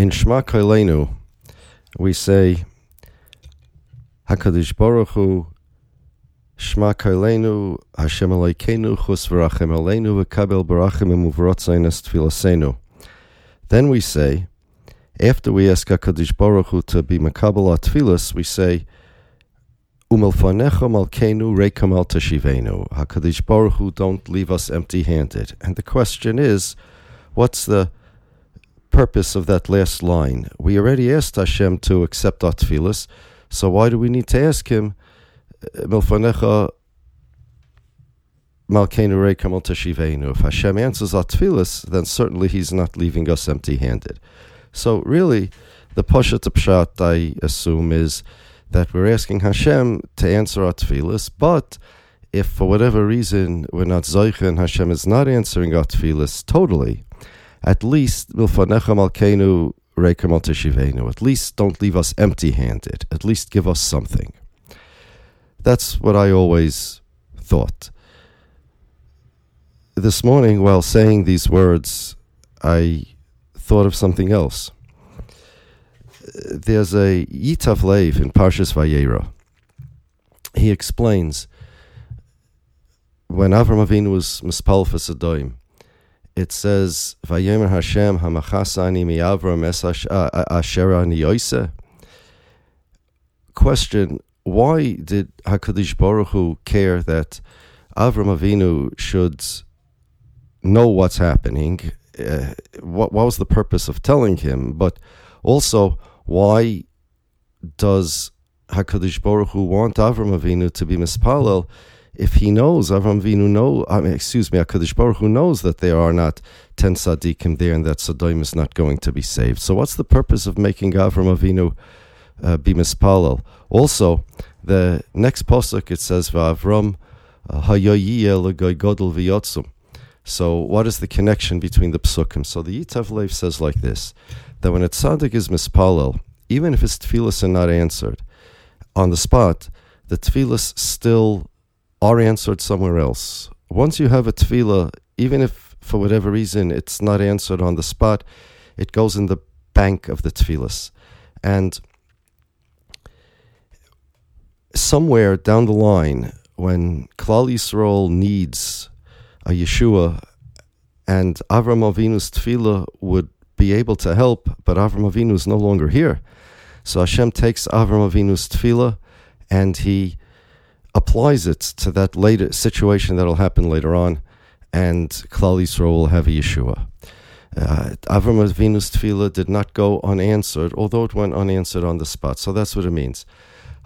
In Shema Kaleinu, we say, HaKadish Baruch Hu, Shema Kaleinu, Hashem Aleikenu, Chus V'Rachem Aleinu, V'Kabel Barachem Emu V'Rotzaynes Tfilasenu. Then we say, after we ask HaKadish Baruch Hu to be Makabala Tfilas, we say, Um Elfanecha Malkeinu Reikamal Tashiveinu. HaKadish Baruch Hu, don't leave us empty-handed. And the question is, what's the purpose of that last line? We already asked Hashem to accept our tefillas, so why do we need to ask Him, Milfanecha Malkeinu Reikamal Tashiveinu? If Hashem answers our tefillas, then certainly He's not leaving us empty-handed. So really, the Pashat to Pshat, I assume, is that we're asking Hashem to answer our tefillas, but if for whatever reason we're not Zoycha and Hashem is not answering our tefillas totally, at least, Milfanecha Malkeinu Reikamal Tashiveinu. At least don't leave us empty-handed. At least give us something. That's what I always thought. This morning, while saying these words, I thought of something else. There's a Yitav Lev in Parshas Vayera. He explains, when Avraham Avinu was mispal for Sodom, it says, Vayemer Hashem hamachasani mi Avram es asher ani yoseh. Question, why did HaKadosh Baruch Hu care that Avram Avinu should know what's happening? What was the purpose of telling him? But also, why does HaKadosh Baruch Hu want Avram Avinu to be mispalel? If he knows, HaKadosh Baruch Hu knows that there are not 10 tzaddikim there and that Sodom is not going to be saved. So what's the purpose of making Avraham Avinu be mispalel? Also, the next pasuk, it says, V'Avram hayoyiyeh legoigodol v'yotzum. So what is the connection between the psukim? So the Yitav Lev says like this, that when a tzaddik is mispalel, even if his tefillas are not answered on the spot, the tefillas still are answered somewhere else. Once you have a tefillah, even if for whatever reason it's not answered on the spot, it goes in the bank of the tefillahs. And somewhere down the line, when Klal Yisrael needs a Yeshua, and Avraham Avinu's tefillah would be able to help, but Avraham Avinu is no longer here. So Hashem takes Avraham Avinu's tefillah, and He applies it to that later situation that'll happen later on, and Klal Yisrael will have a Yeshua. Avraham Avinu's tefillah did not go unanswered, although it went unanswered on the spot. So that's what it means.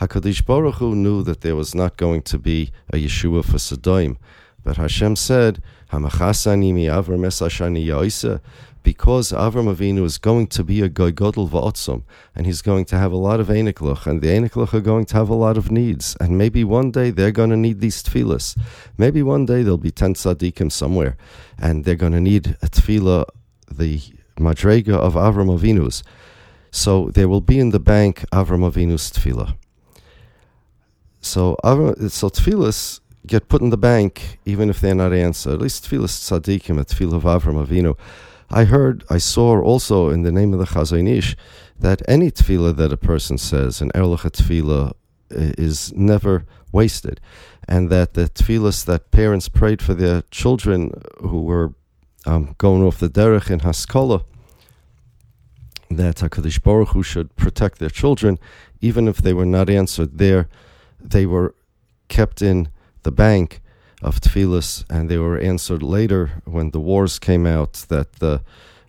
HaKadosh Baruch Hu knew that there was not going to be a Yeshua for Sodom, but Hashem said, "Hamachasani mi Avram es ashani ya'isa," because Avraham Avinu is going to be a Goy Godol V'Otzum, and he's going to have a lot of Einekluch, and the Einekluch are going to have a lot of needs, and maybe one day they're going to need these tefillas. Maybe one day there'll be 10 tzaddikim somewhere, and they're going to need a tefillah, the Madrega of Avraham Avinu's. So there will be in the bank Avraham Avinu's tefillah. So tefillas get put in the bank, even if they're not answered. At least tefillas tzaddikim, a tefillah of Avraham Avinu. I saw also in the name of the Chazanish that any tefillah that a person says, an erlicha tefillah, is never wasted, and that the tefillahs that parents prayed for their children who were going off the Derech in Haskola, that HaKadosh Baruch Hu should protect their children, even if they were not answered there, they were kept in the bank of tefillas, and they were answered later when the wars came out, that the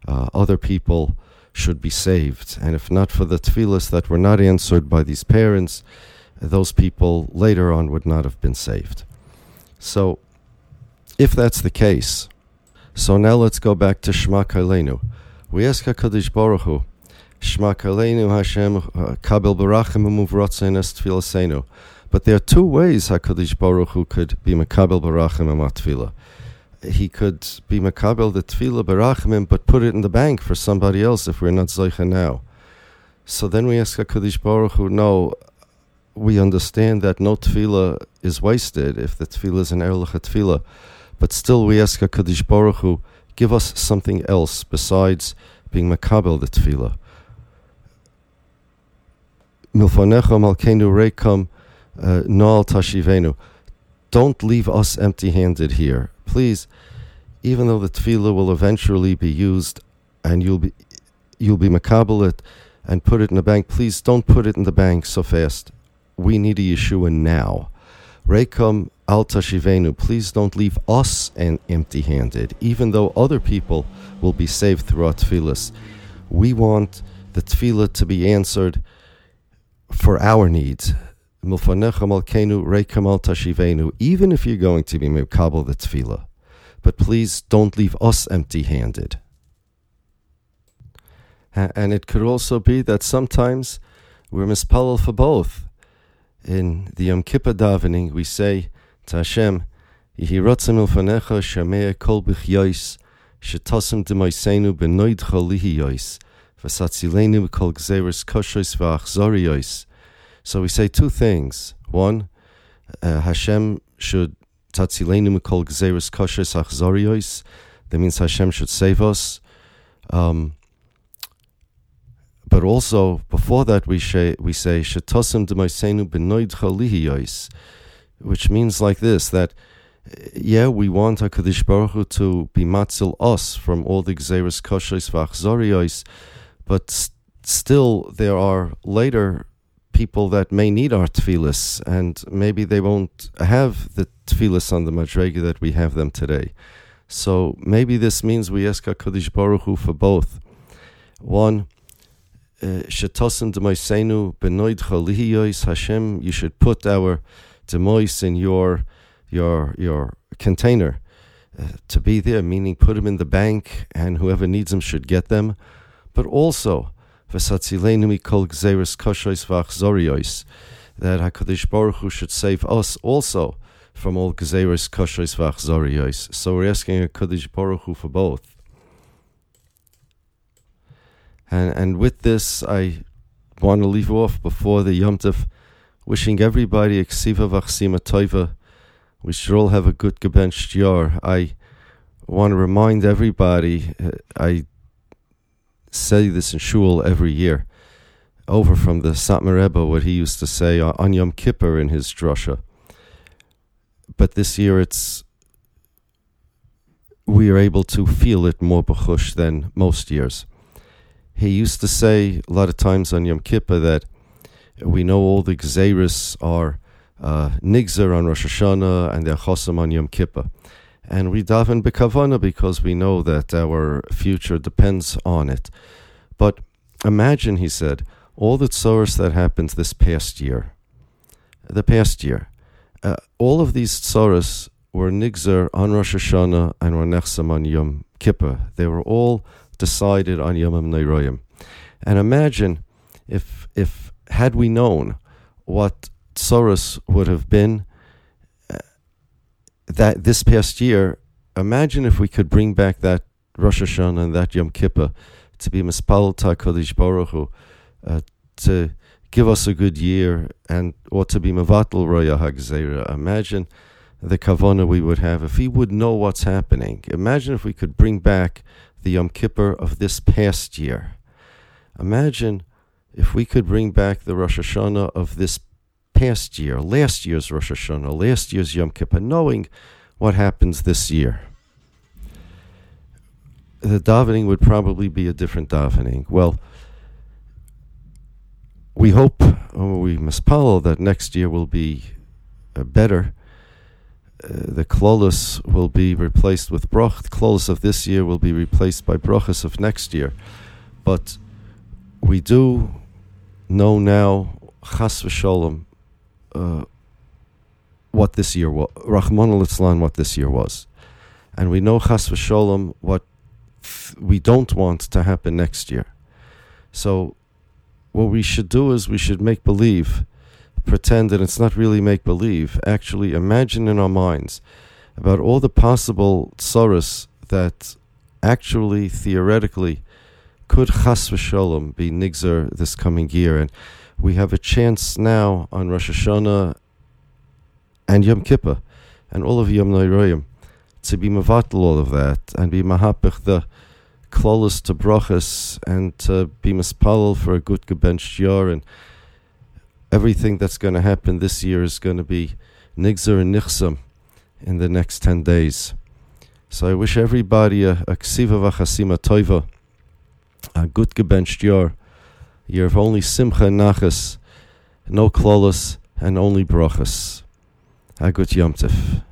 other people should be saved. And if not for the tefillas that were not answered by these parents, those people later on would not have been saved. So, if that's the case, so now let's go back to Shema Kaleinu. We ask HaKadosh Baruch Hu, Shema Kaleinu Hashem Kabel Barachem Emu V'Rotzaynes Tfilasenu. But there are two ways HaKadosh Baruch Hu could be Makabel Barachem Ema Tefillah. He could be Makabel the Tefillah Barachem, but put it in the bank for somebody else if we're not Zoycha now. So then we ask HaKadosh Baruch Hu, no, we understand that no Tefillah is wasted if the Tefillah is an Erlicha Tefillah. But still we ask HaKadosh Baruch Hu, give us something else besides being Makabel the Tefillah. Um Elfanecha Malkeinu Reikamal Tashiveinu. Don't leave us empty-handed here. Please, even though the tefillah will eventually be used and you'll be makabel it and put it in the bank, please don't put it in the bank so fast. We need a Yeshua now. Reikum al tashivenu. Please don't leave us empty-handed, even though other people will be saved through our tefillahs. We want the tefillah to be answered for our needs. Even if you're going to be mekabel the tefillah, but please don't leave us empty-handed. And it could also be that sometimes we're mispallel for both. In the Yom Kippur davening, we say to Hashem, "Yehi Ratzon milfanecha shamei kol b'chiyos, shetasim d'maiseinu b'noidcha lihiyos, v'satzilenu kol gzeiris koshos v'achzoriyos." So we say two things. One, Hashem should tatzilenu mikol gzeiros koshes achzorios. That means Hashem should save us. But also, before that, we say shetosim d'maisenu b'noidcha lihiyos, which means like this, that, yeah, we want HaKadish Baruch Hu to be matzil us from all the gzeiros koshes v'achzorios, but still there are later people that may need our tefillas, and maybe they won't have the tefillas on the madrega that we have them today. So maybe this means we ask HaKadosh Baruch Hu for both. One, shetosim d'moisenu b'noidcha lihiyos, Hashem, you should put our demois in your container to be there, meaning put them in the bank, and whoever needs them should get them. But also, that HaKadosh Baruch Hu should save us also from all Gzairis, Koshois, V'Achzoriyos. So we're asking HaKadosh Baruch Hu for both. And with this, I want to leave off before the Yom Tov, wishing everybody a Ksiva Vach Sima Tova. We should all have a good Gabench Yar. I want to remind everybody, I say this in shul every year, over from the Satmarerbe, what he used to say on Yom Kippur in his drasha. But this year we are able to feel it more b'chush than most years. He used to say a lot of times on Yom Kippur that we know all the Gzairis are nigzer on Rosh Hashanah and they're chosim on Yom Kippur. And we daven b'kavana because we know that our future depends on it. But imagine, he said, all the tzoros that happened this past year. All of these tzoros were nigzer on Rosh Hashanah and were nechsam on Yom Kippur. They were all decided on Yomim Niroim. And imagine if had we known what tzoros would have been that this past year, imagine if we could bring back that Rosh Hashanah and that Yom Kippur to be mispallel to HaKadosh Baruch Hu, to give us a good year, and or to be mevatel roya hagzeira. Imagine the kavana we would have if we would know what's happening. Imagine if we could bring back the Yom Kippur of this past year. Imagine if we could bring back the Rosh Hashanah of this past year, last year's Rosh Hashanah, last year's Yom Kippur, knowing what happens this year. The davening would probably be a different davening. Well, we hope, or we mispallel, that next year will be better. The klolos will be replaced with brach. The klolos of this year will be replaced by brachas of next year. But we do know now, Chas Vasholom, what this year was, Rachmanol Itzlan, what this year was. And we know, Chas Vasholom, what we don't want to happen next year. So what we should do is we should make believe, pretend that it's not really make believe, actually imagine in our minds about all the possible tzoros that actually, theoretically, could Chas Vasholom be nigzer this coming year. And we have a chance now on Rosh Hashanah and Yom Kippur and all of Yom Niroim to be mevatel all of that and be mahapich the klolos to brachas and to be mispalel for a good Gabench Yar, and everything that's going to happen this year is going to be nigzer and nichsam in the next 10 days. So I wish everybody a Ksiva Vach Sima Tova, a good Gabench Yar, a year of only simcha and nachas, no klolos and only brachas. A Gut Yom Tov.